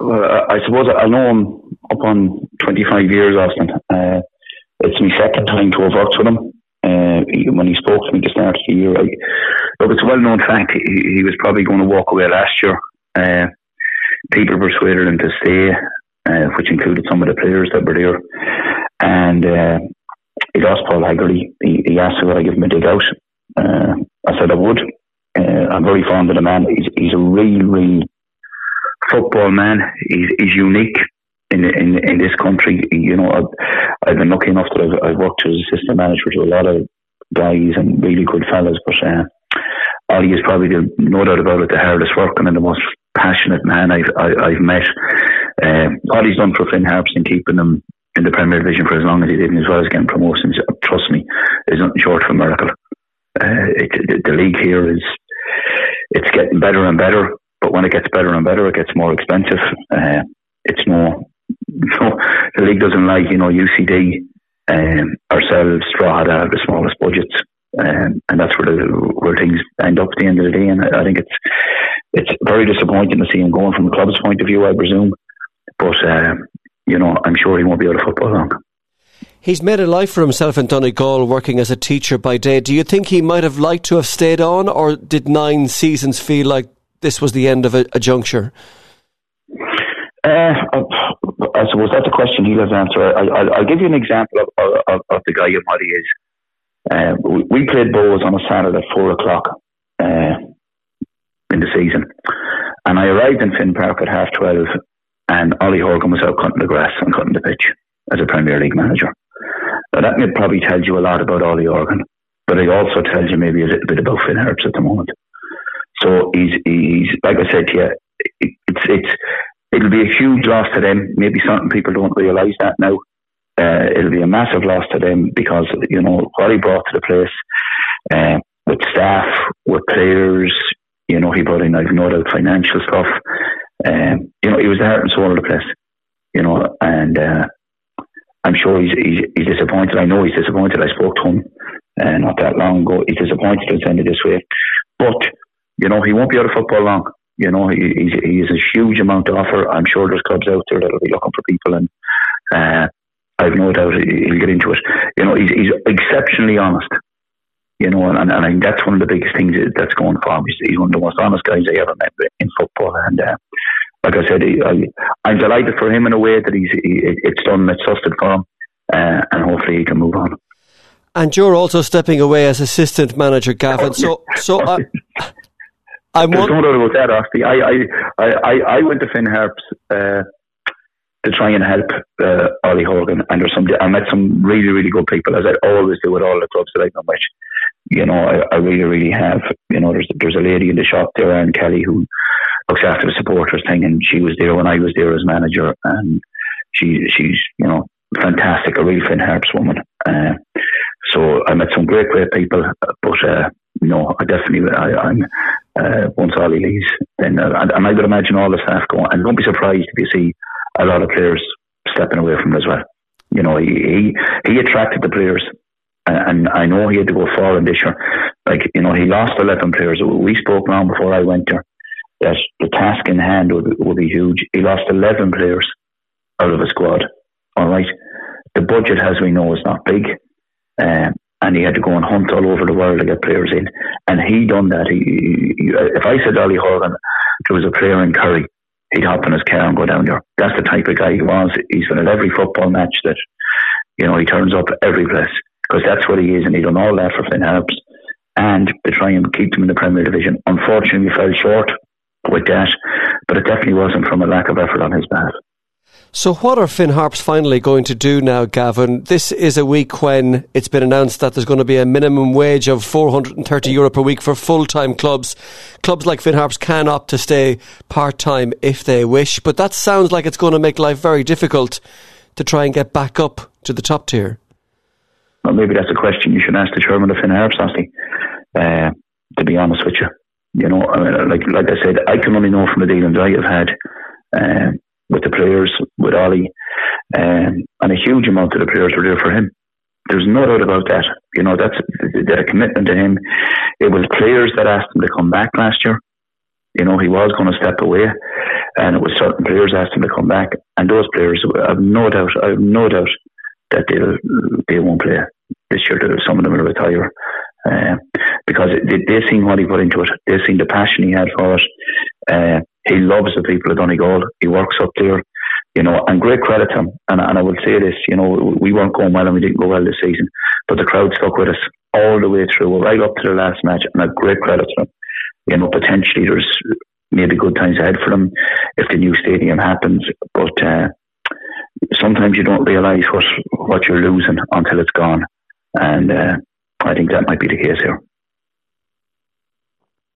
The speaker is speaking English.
I suppose I know him up on 25 years, Austin. It's my second time to have worked with him. When he spoke to me at the start of the year, it's a well-known fact he was probably going to walk away last year. People persuaded him to stay, which included some of the players that were there. And he asked Paul Haggerty. He asked me would I give him a dig out. I said I would. I'm very fond of the man. He's a real football man. He's unique in this country. You know, I've been lucky enough that I've worked as assistant manager to a lot of guys and really good fellas, but Ollie is probably, no doubt about it, the hardest working and the most passionate man I've met. Ollie's done for Finn Harps in keeping them in the Premier Division for as long as he did, and as well as getting promotions, trust me, is nothing short of a miracle. The league here is getting better and better, but when it gets better and better, it gets more expensive. The league doesn't like, you know, UCD, ourselves, Strada have the smallest budgets, and that's where things end up at the end of the day. And I think it's very disappointing to see him going from the club's point of view, I presume, but I'm sure he won't be out of football long. He's made a life for himself in Donegal, working as a teacher by day. Do you think he might have liked to have stayed on, or did 9 seasons feel like this was the end of a juncture? I suppose that's a question he doesn't answer. I'll give you an example of the guy and what he is. We played Bowes on a Saturday at 4:00 in the season, and I arrived in Finn Park at 12:30, and Ollie Horgan was out cutting the grass and cutting the pitch as a Premier League manager. Now that probably tells you a lot about Ollie Horgan, but it also tells you maybe a little bit about Finn Harps at the moment. So he's like I said to you, it'll be a huge loss to them. Maybe certain people don't realise that now. It'll be a massive loss to them because, you know, what he brought to the place with staff, with players, you know, he brought in, I've no doubt, financial stuff. He was the heart and soul of the place, you know, and I'm sure he's disappointed. I know he's disappointed. I spoke to him not that long ago. He's disappointed it's ended this way. But, you know, he won't be out of football long. You know, he has a huge amount to offer. I'm sure there's clubs out there that'll be looking for people, and I've no doubt he'll get into it. You know, he's exceptionally honest. You know, and I think that's one of the biggest things that's going for him. He's one of the most honest guys I ever met in football. And like I said, I'm delighted for him in a way that it's done, it's sustained for him, and hopefully he can move on. And you're also stepping away as assistant manager, Gavin. So. There's no doubt about that, Austin. I went to Finn Harps to try and help Ollie Horgan, and I met some really, really good people, as I always do with all the clubs that I've been with. You know, I really, really have. You know, there's a lady in the shop there, Ann Kelly, who looks after the supporters thing, and she was there when I was there as manager, and she's, you know, fantastic, a real Finn Harps woman. So I met some great people, but once Ollie leaves, then, and I would imagine all the staff going, and don't be surprised if you see a lot of players stepping away from it as well. You know, he attracted the players, and I know he had to go far in this year. Like, you know, he lost 11 players. We spoke long before I went there that the task in hand would be huge. He lost 11 players out of a squad. All right, the budget, as we know, is not big. And he had to go and hunt all over the world to get players in. And he done that. If I said Ollie Horgan, there was a player in Kerry, he'd hop in his car and go down there. That's the type of guy he was. He's been at every football match that, you know, he turns up every place, because that's what he is, and he done all that for Finn Harps. And to try and keep them in the Premier Division, unfortunately, we fell short with that, but it definitely wasn't from a lack of effort on his behalf. So what are Finn Harps finally going to do now, Gavin? This is a week when it's been announced that there's going to be a minimum wage of €430 per week for full-time clubs. Clubs like Finn Harps can opt to stay part-time if they wish, but that sounds like it's going to make life very difficult to try and get back up to the top tier. Well, maybe that's a question you should ask the chairman of Finn Harps, honestly, to be honest with you. You know, I mean, like I said, I can only know from the dealings I have had with the players, with Ollie, and a huge amount of the players were there for him. There's no doubt about that. You know, that's a commitment to him. It was players that asked him to come back last year. You know, he was going to step away, and it was certain players asked him to come back, and those players, I have no doubt that they won't play this year. Some of them will retire because they seen what he put into it. They seen the passion he had for it. He loves the people of Donegal. He works up there, you know, and great credit to him. And I will say this, you know, we weren't going well and we didn't go well this season, but the crowd stuck with us all the way through, right up to the last match, and a great credit to them. You know, potentially there's maybe good times ahead for them if the new stadium happens, but sometimes you don't realise what you're losing until it's gone, and I think that might be the case here.